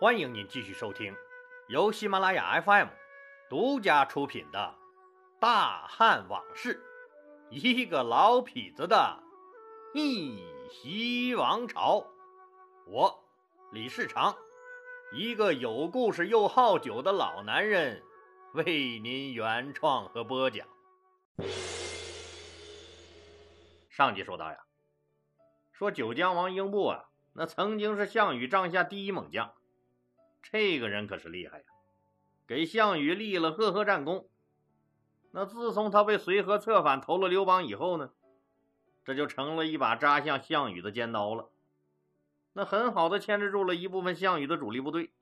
欢迎您继续收听由喜马拉雅 FM 独家出品的《大汉往事》，一个老痞子的逆袭王朝。我李世长，一个有故事又好酒的老男人，为您原创和播讲。上集说到呀，说九江王英布啊，那曾经是项羽帐下第一猛将，这个人可是厉害呀，给项羽立了赫赫战功。那自从他被随和策反投了刘邦以后呢，这就成了一把扎向项羽的尖刀了。那很好的牵制住了一部分项羽的主力部队，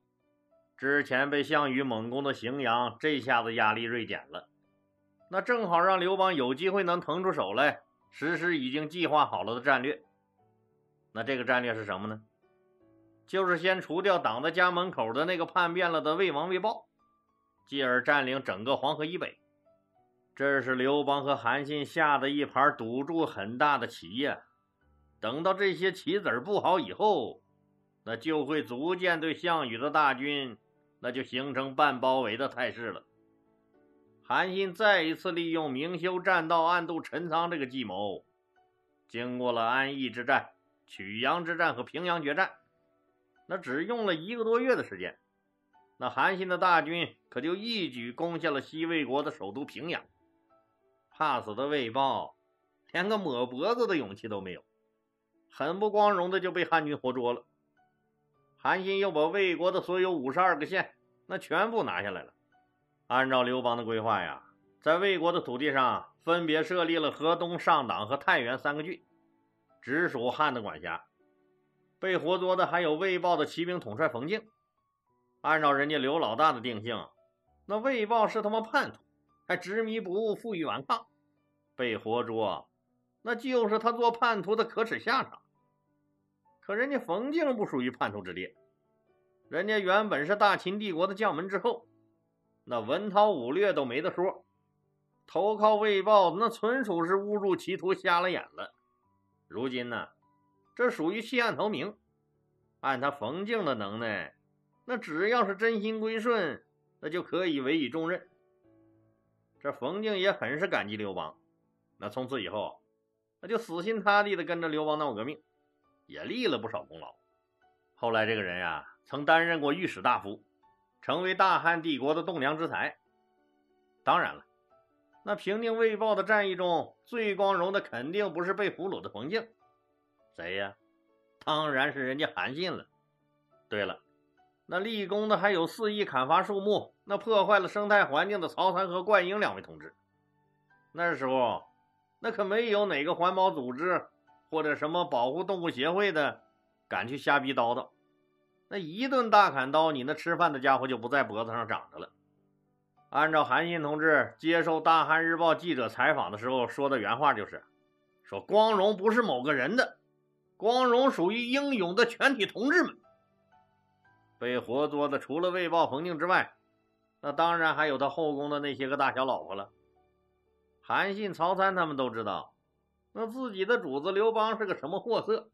之前被项羽猛攻的荥阳，这下子压力锐减了。那正好让刘邦有机会能腾出手来，实施已经计划好了的战略。那这个战略是什么呢？就是先除掉党的家门口的那个叛变了的魏王魏豹，继而占领整个黄河以北。这是刘邦和韩信下的一盘赌注很大的棋呀。等到这些棋子布好以后，那就会逐渐对项羽的大军那就形成半包围的态势了。韩信再一次利用明修栈道暗度陈仓这个计谋，经过了安邑之战、曲阳之战和平阳决战，那只用了1个多月的时间，那韩信的大军可就一举攻下了西魏国的首都平阳。怕死的魏豹连个抹脖子的勇气都没有，很不光荣的就被汉军活捉了。韩信又把魏国的所有52个县那全部拿下来了。按照刘邦的规划呀，在魏国的土地上分别设立了河东、上党和太原3个郡，直属汉的管辖。被活捉的还有魏豹的骑兵统帅冯敬。按照人家刘老大的定性，那魏豹是他妈叛徒，还执迷不悟、负隅顽抗，被活捉那就是他做叛徒的可耻下场。可人家冯敬不属于叛徒之列，人家原本是大秦帝国的将门之后，那文韬武略都没得说，投靠魏豹那纯属是误入歧途、瞎了眼了。如今呢，这属于弃暗投明。按他冯敬的能耐，那只要是真心归顺，那就可以委以重任。这冯敬也很是感激刘邦，那从此以后那就死心塌地的跟着刘邦闹革命，也立了不少功劳。后来这个人呀，曾担任过御史大夫，成为大汉帝国的栋梁之才。当然了，那平定魏豹的战役中最光荣的肯定不是被俘虏的冯敬，谁呀？当然是人家韩信了。对了，那立功的还有肆意砍伐树木、那破坏了生态环境的曹参和灌婴2位同志。那时候那可没有哪个环保组织或者什么保护动物协会的敢去瞎逼叨叨，那一顿大砍刀，你那吃饭的家伙就不在脖子上长着了。按照韩信同志接受大汉日报记者采访的时候说的原话，就是说光荣不是某个人的，光荣属于英勇的全体同志们。被活捉的除了魏豹、冯敬之外，那当然还有他后宫的那些个大小老婆了。韩信、曹参他们都知道那自己的主子刘邦是个什么货色，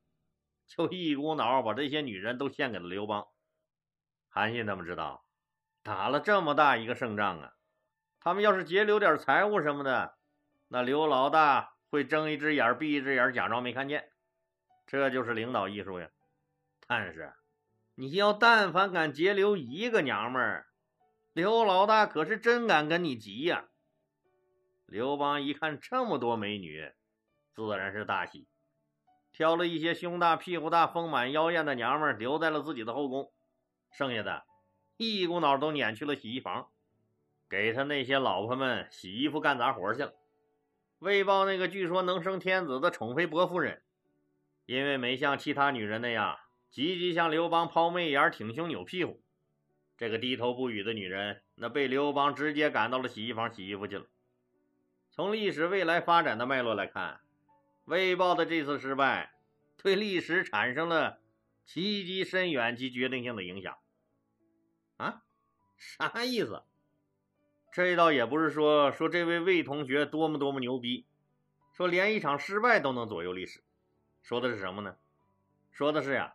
就一股脑把这些女人都献给了刘邦。韩信他们知道打了这么大一个胜仗啊，他们要是截留点财物什么的，那刘老大会睁一只眼闭一只眼，假装没看见。这就是领导艺术呀。但是你要但凡敢截留1个娘们儿，刘老大可是真敢跟你急呀。刘邦一看这么多美女，自然是大喜，挑了一些胸大屁股大、丰满妖艳的娘们儿留在了自己的后宫，剩下的一股脑都撵去了洗衣房，给他那些老婆们洗衣服干杂活去了。魏豹那个据说能生天子的宠妃薄夫人，因为没像其他女人那样积极向刘邦抛媚眼、挺胸扭屁股，这个低头不语的女人那被刘邦直接赶到了洗衣房洗衣服去了。从历史未来发展的脉络来看，魏豹的这次失败对历史产生了极其深远及决定性的影响。啊，啥意思？这倒也不是说这位魏同学多么牛逼，说连一场失败都能左右历史。说的是什么呢？说的是呀，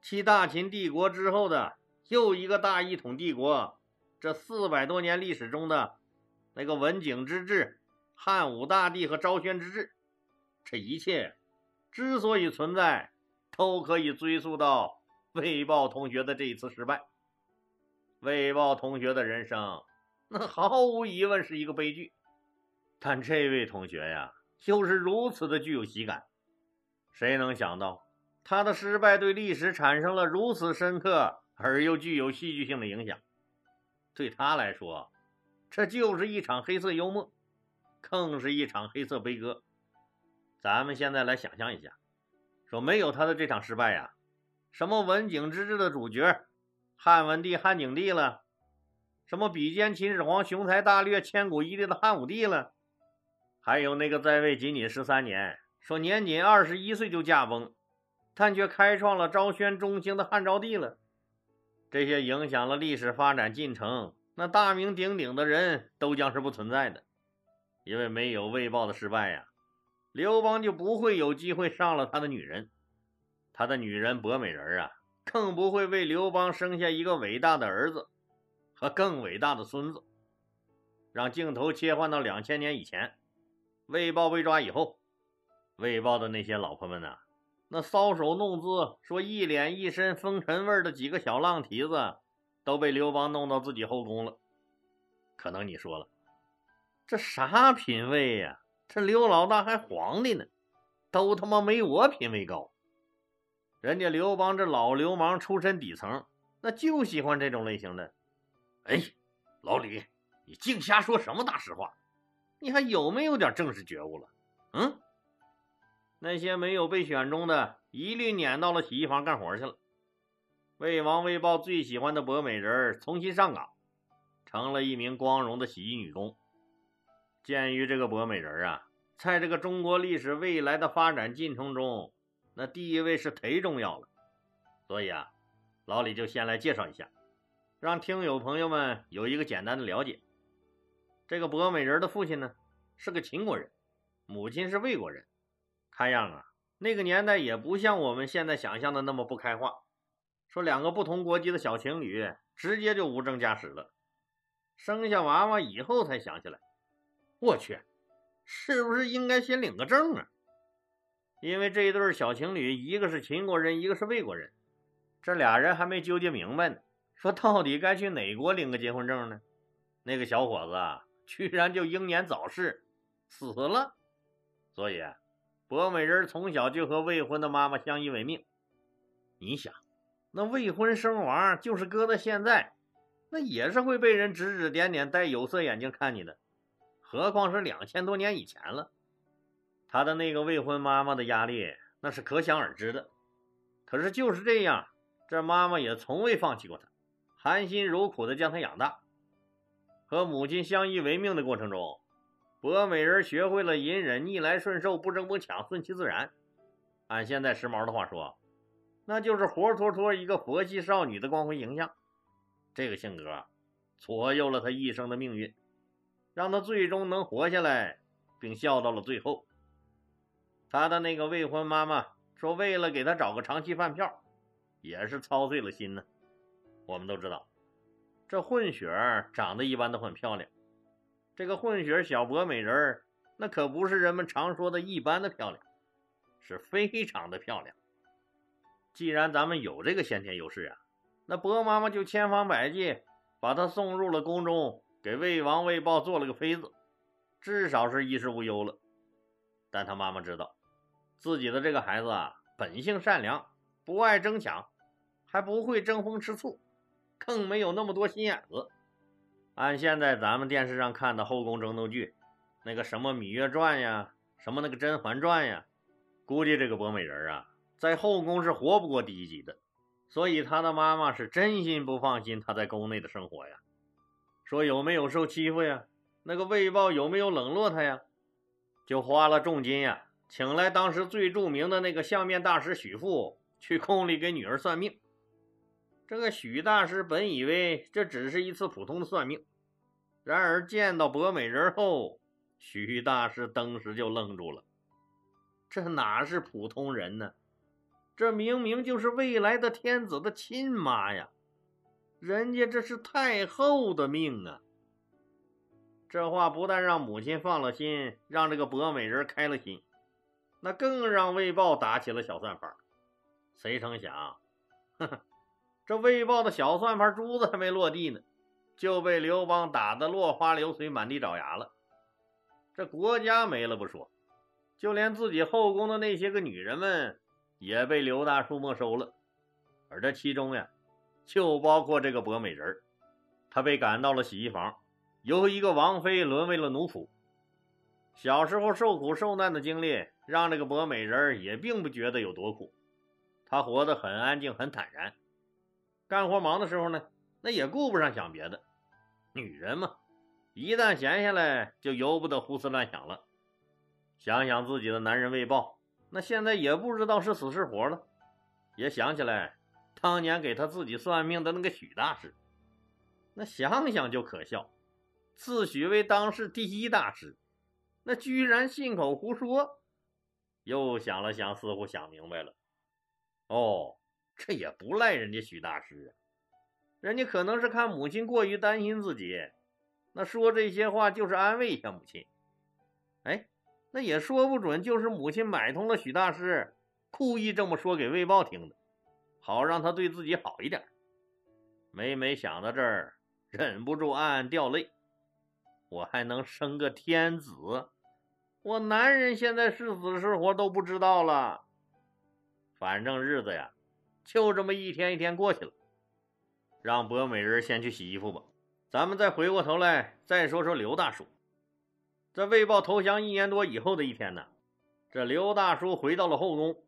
其大秦帝国之后的又一个大一统帝国。这400多年历史中的那个文景之治、汉武大帝和昭宣之治，这一切之所以存在，都可以追溯到魏豹同学的这一次失败。魏豹同学的人生，那毫无疑问是一个悲剧。但这位同学呀，又是如此的具有喜感。谁能想到，他的失败对历史产生了如此深刻而又具有戏剧性的影响？对他来说，这就是一场黑色幽默，更是一场黑色悲歌。咱们现在来想象一下，说没有他的这场失败呀，什么文景之治的主角汉文帝、汉景帝了，什么比肩秦始皇、雄才大略、千古一帝的汉武帝了，还有那个在位仅仅13年，说年仅21岁就驾崩，但却开创了昭宣中兴的汉昭帝了。这些影响了历史发展进程，那大名鼎鼎的人都将是不存在的。因为没有魏豹的失败呀，刘邦就不会有机会上了他的女人，他的女人博美人啊，更不会为刘邦生下一个伟大的儿子和更伟大的孙子。让镜头切换到2000年以前，魏豹被抓以后，魏豹的那些老婆们啊，那搔首弄姿，说一脸一身风尘味的几个小浪蹄子，都被刘邦弄到自己后宫了。可能你说了，这啥品位呀，这刘老大还皇帝呢，都他妈没我品位高。人家刘邦这老流氓出身底层，那就喜欢这种类型的。哎，老李，你净瞎说什么大实话，你还有没有点正式觉悟了？嗯？那些没有被选中的一律撵到了洗衣房干活去了。魏王魏豹最喜欢的博美人重新上岗，成了一名光荣的洗衣女工。鉴于这个博美人啊，在这个中国历史未来的发展进程中，那地位是忒重要了。所以啊，老李就先来介绍一下，让听友朋友们有一个简单的了解。这个博美人的父亲呢，是个秦国人，母亲是魏国人。看样啊，那个年代也不像我们现在想象的那么不开化，说两个不同国籍的小情侣直接就无证驾驶了。生下娃娃以后才想起来，我去，是不是应该先领个证啊？因为这对小情侣一个是秦国人，一个是魏国人，这俩人还没纠结明白呢，说到底该去哪国领个结婚证呢？那个小伙子啊，居然就英年早逝死了。所以博美人从小就和未婚的妈妈相依为命。你想，那未婚生娃就是搁到现在，那也是会被人指指点点、戴有色眼镜看你的，何况是2000多年以前了。他的那个未婚妈妈的压力那是可想而知的。可是就是这样，这妈妈也从未放弃过他，含辛茹苦地将他养大。和母亲相依为命的过程中，博美人学会了隐忍、逆来顺受、不争不抢、顺其自然。按现在时髦的话说，那就是活脱脱一个佛系少女的光辉形象。这个性格左右了她一生的命运，让她最终能活下来并笑到了最后。她的那个未婚妈妈说，为了给她找个长期饭票，也是操碎了心呢。我们都知道，这混血长得一般都很漂亮，这个混血小博美人那可不是人们常说的一般的漂亮，是非常的漂亮。既然咱们有这个先天优势啊，那博妈妈就千方百计把她送入了宫中，给魏王魏豹做了个妃子，至少是衣食无忧了。但她妈妈知道自己的这个孩子啊，本性善良，不爱争抢，还不会争风吃醋，更没有那么多心眼子。按现在咱们电视上看的后宫争斗剧，那个什么《芈月传》呀，什么那个《甄嬛传》呀，估计这个博美人啊，在后宫是活不过第一集的。所以她的妈妈是真心不放心她在宫内的生活呀，说有没有受欺负呀，那个魏豹有没有冷落她呀，就花了重金呀，请来当时最著名的那个相面大师许父去宫里给女儿算命。这个许大师本以为这只是一次普通的算命，然而见到博美人后，许大师当时就愣住了。这哪是普通人呢？这明明就是未来的天子的亲妈呀！人家这是太后的命啊。这话不但让母亲放了心，让这个博美人开了心，那更让魏豹打起了小算盘。谁成想，呵呵，这魏豹的小算盘珠子还没落地呢，就被刘邦打得落花流水，满地找牙了。这国家没了不说，就连自己后宫的那些个女人们也被刘大叔没收了。而这其中呀，就包括这个博美人，她被赶到了洗衣房，由一个王妃沦为了奴仆。小时候受苦受难的经历，让这个博美人也并不觉得有多苦，她活得很安静，很坦然。干活忙的时候呢，那也顾不上想别的。女人嘛，一旦闲下来就由不得胡思乱想了。想想自己的男人魏豹，那现在也不知道是死是活了，也想起来当年给他自己算命的那个许大师，那想想就可笑，自诩为当世第一大师，那居然信口胡说。又想了想，似乎想明白了，哦，这也不赖人家许大师啊，人家可能是看母亲过于担心自己，那说这些话就是安慰一下母亲。哎，那也说不准就是母亲买通了许大师，故意这么说给魏豹听的，好让他对自己好一点。每想到这儿，忍不住暗暗掉泪。我还能生个天子？我男人现在是死是活都不知道了。反正日子呀，就这么一天一天过去了。让博美人先去洗衣服吧，咱们再回过头来再说说刘大叔。在魏豹投降1年多以后的一天呢，这刘大叔回到了后宫。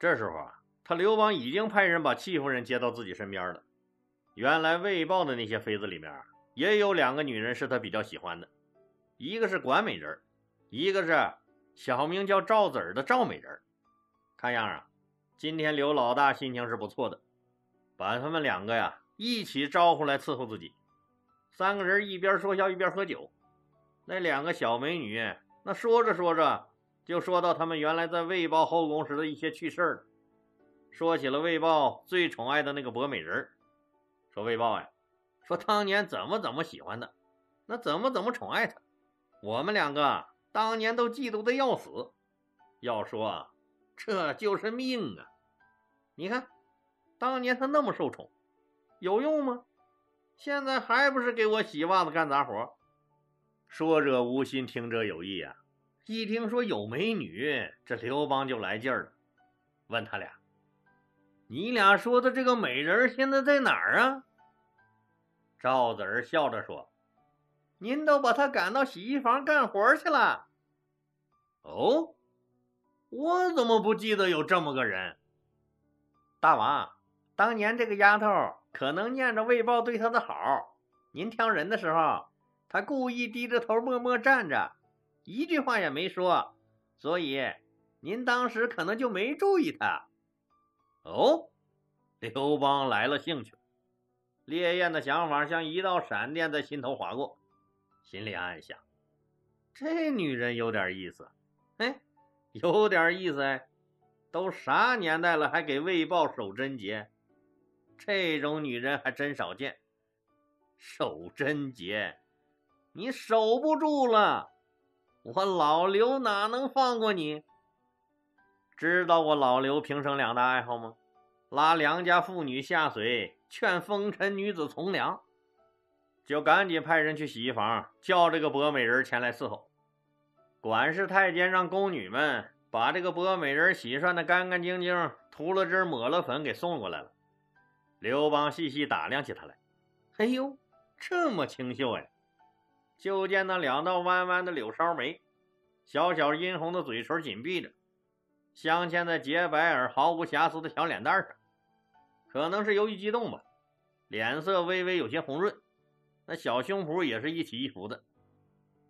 这时候啊，他刘邦已经派人把戚夫人接到自己身边了。原来魏豹的那些妃子里面也有2个女人是他比较喜欢的，一个是管美人，一个是小名叫赵子儿的赵美人。看样啊，今天刘老大心情是不错的，把他们2个呀一起招呼来伺候自己。3个人一边说笑一边喝酒。那2个小美女那说着说着就说到他们原来在魏豹后宫时的一些趣事了，说起了魏豹最宠爱的那个博美人，说魏豹呀，说当年怎么喜欢他，那怎么宠爱他，我们2个当年都嫉妒的要死。要说啊，这就是命啊！你看当年他那么受宠，有用吗？现在还不是给我洗袜子干杂活。说者无心，听者有意啊！一听说有美女，这刘邦就来劲儿了，问他俩：“你俩说的这个美人现在在哪儿啊？”赵子儿笑着说：“您都把她赶到洗衣房干活去了。”哦，我怎么不记得有这么个人？大王，当年这个丫头可能念着魏豹对她的好，您挑人的时候，他故意低着头默默站着，一句话也没说，所以您当时可能就没注意他。哦，刘邦来了兴趣，烈焰的想法像一道闪电在心头划过，心里暗想，这女人有点意思，哎，有点意思哎，都啥年代了还给魏豹守贞节，这种女人还真少见。守贞节你守不住了，我老刘哪能放过你？知道我老刘平生2大爱好吗？拉良家妇女下水，劝风尘女子从良。就赶紧派人去洗衣房，叫这个博美人前来伺候。管事太监让宫女们把这个博美人洗涮的干干净净，涂了汁抹了粉给送过来了。刘邦细细打量起他来，哎呦，这么清秀哎！就见那2道弯弯的柳梢眉，小小殷红的嘴唇紧闭着，镶嵌在洁白而毫无瑕疵的小脸蛋上。可能是由于激动吧，脸色微微有些红润，那小胸脯也是一起一伏的。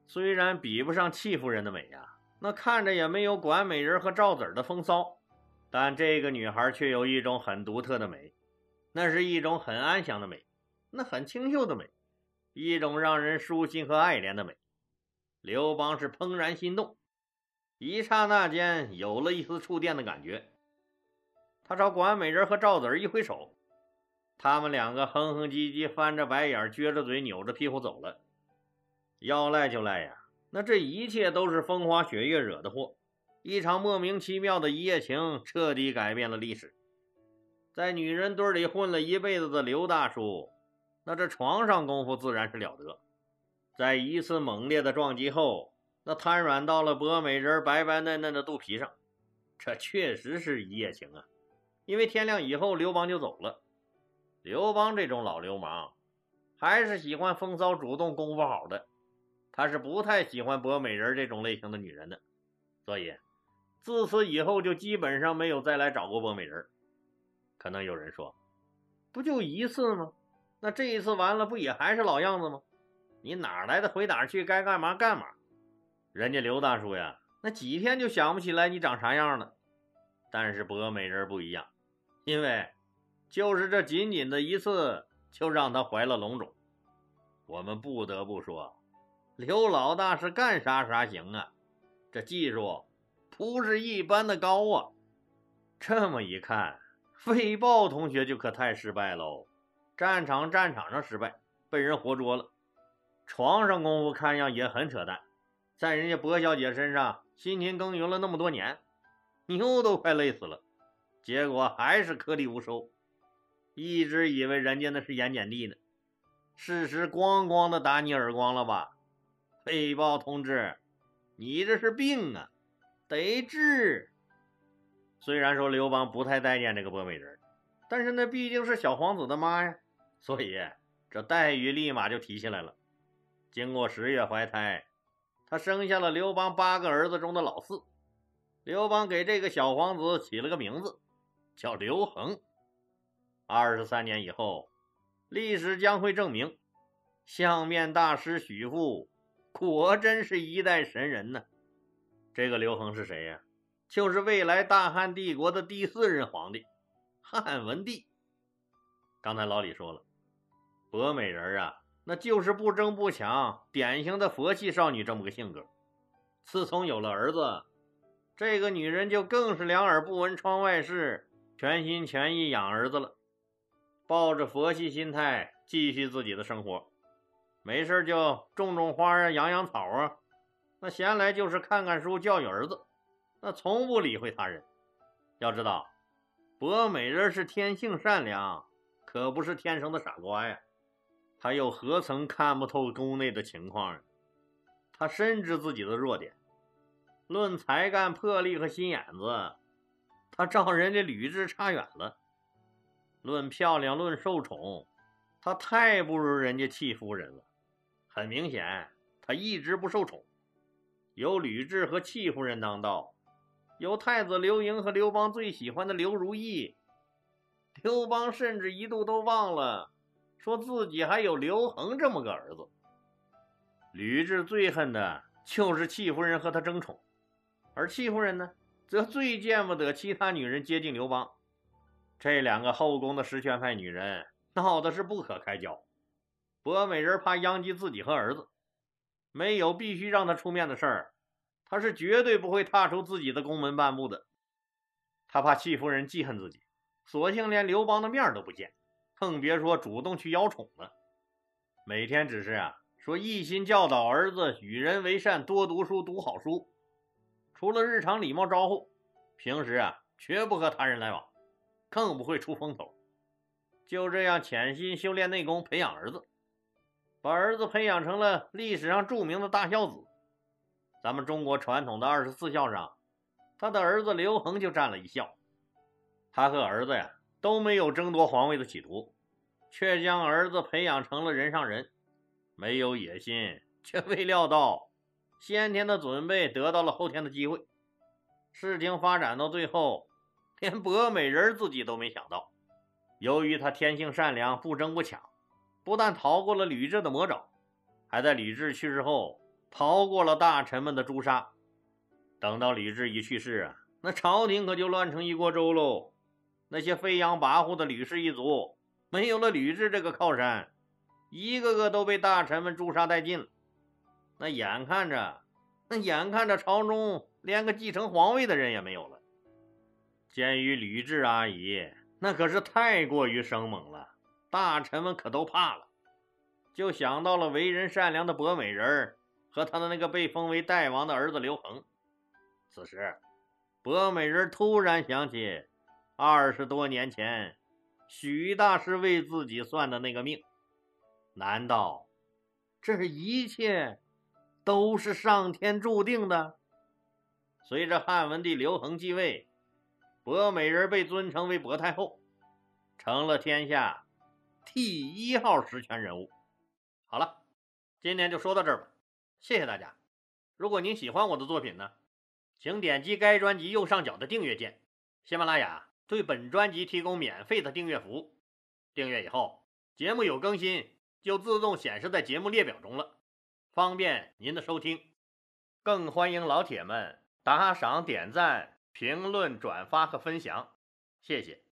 虽然比不上戚夫人的美啊，那看着也没有管美人和赵子儿的风骚，但这个女孩却有一种很独特的美，那是一种很安详的美，那很清秀的美，一种让人舒心和爱怜的美。刘邦是怦然心动，一刹那间有了一丝触电的感觉。他朝管美人和赵子儿一挥手，他们两个哼哼唧唧，翻着白眼，撅着嘴，扭着屁股走了。要赖就赖呀，那这一切都是风花雪月惹的祸。一场莫名其妙的一夜情，彻底改变了历史。在女人堆里混了一辈子的刘大叔，那这床上功夫自然是了得。在一次猛烈的撞击后，那瘫软到了博美人白白嫩嫩的肚皮上。这确实是一夜情啊！因为天亮以后，刘邦就走了。刘邦这种老流氓，还是喜欢风骚主动、功夫好的，他是不太喜欢博美人这种类型的女人的，所以自此以后就基本上没有再来找过博美人。可能有人说，不就一次吗？那这一次完了不也还是老样子吗？你哪来的回哪去，该干嘛干嘛。人家刘大叔呀，那几天就想不起来你长啥样了。但是博美人不一样，因为就是这仅仅的一次，就让他怀了龙种。我们不得不说，刘老大是干啥啥行啊，这技术不是一般的高啊。这么一看，费豹同学就可太失败喽，战场上失败，被人活捉了。床上功夫看样也很扯淡，在人家博小姐身上辛勤耕耘了那么多年，牛都快累死了，结果还是颗粒无收。一直以为人家那是盐碱地呢，事实咣咣的打你耳光了吧，费豹同志，你这是病啊，得治。虽然说刘邦不太待见这个博美人，但是那毕竟是小皇子的妈呀，所以这待遇立马就提起来了。经过10月怀胎，她生下了刘邦8个儿子中的老四。刘邦给这个小皇子起了个名字，叫刘恒。23年以后，历史将会证明，相面大师许父果真是一代神人呢。这个刘恒是谁呀？就是未来大汉帝国的第4任皇帝，汉文帝。刚才老李说了，博美人啊，那就是不争不抢，典型的佛系少女这么个性格。自从有了儿子，这个女人就更是两耳不闻窗外事，全心全意养儿子了。抱着佛系心态继续自己的生活，没事就种花啊，养草啊，那闲来就是看看书，教育儿子，那从不理会他人。要知道，博美人是天性善良，可不是天生的傻瓜呀，他又何曾看不透宫内的情况啊？他深知自己的弱点，论才干、魄力和心眼子，他照人家吕雉差远了。论漂亮，论受宠，他太不如人家戚夫人了。很明显，他一直不受宠。有吕雉和戚夫人当道，有太子刘盈和刘邦最喜欢的刘如意。刘邦甚至一度都忘了，说自己还有刘恒这么个儿子。吕雉最恨的就是戚夫人和他争宠，而戚夫人呢，则最见不得其他女人接近刘邦。这两个后宫的实权派女人闹的是不可开交。博美人怕殃及自己和儿子，没有必须让他出面的事儿，他是绝对不会踏出自己的宫门半步的。他怕戚夫人记恨自己，索性连刘邦的面都不见，更别说主动去邀宠了。每天只是说一心教导儿子与人为善，多读书，读好书。除了日常礼貌招呼，平时绝不和他人来往，更不会出风头。就这样潜心修炼内功，培养儿子，把儿子培养成了历史上著名的大孝子。咱们中国传统的24孝上，他的儿子刘恒就占了1孝。他和儿子都没有争夺皇位的企图，却将儿子培养成了人上人。没有野心，却未料到先天的准备得到了后天的机会。事情发展到最后，连博美人自己都没想到。由于他天性善良，不争不抢，不但逃过了吕雉的魔爪，还在吕雉去世后逃过了大臣们的诛杀。等到吕雉一去世那朝廷可就乱成一锅粥喽。那些飞扬跋扈的吕氏一族，没有了吕雉这个靠山，一个个都被大臣们诛杀殆尽了。那眼看着朝中连个继承皇位的人也没有了。鉴于吕雉阿姨那可是太过于生猛了，大臣们可都怕了，就想到了为人善良的博美人和他的那个被封为代王的儿子刘恒。此时，博美人突然想起20多年前许大师为自己算的那个命，难道这一切都是上天注定的？随着汉文帝刘恒继位，博美人被尊称为博太后，成了天下第1号实权人物。好了，今天就说到这儿吧，谢谢大家。如果您喜欢我的作品呢，请点击该专辑右上角的订阅键。喜马拉雅对本专辑提供免费的订阅服务，订阅以后，节目有更新就自动显示在节目列表中了，方便您的收听。更欢迎老铁们打赏、点赞、评论、转发和分享，谢谢。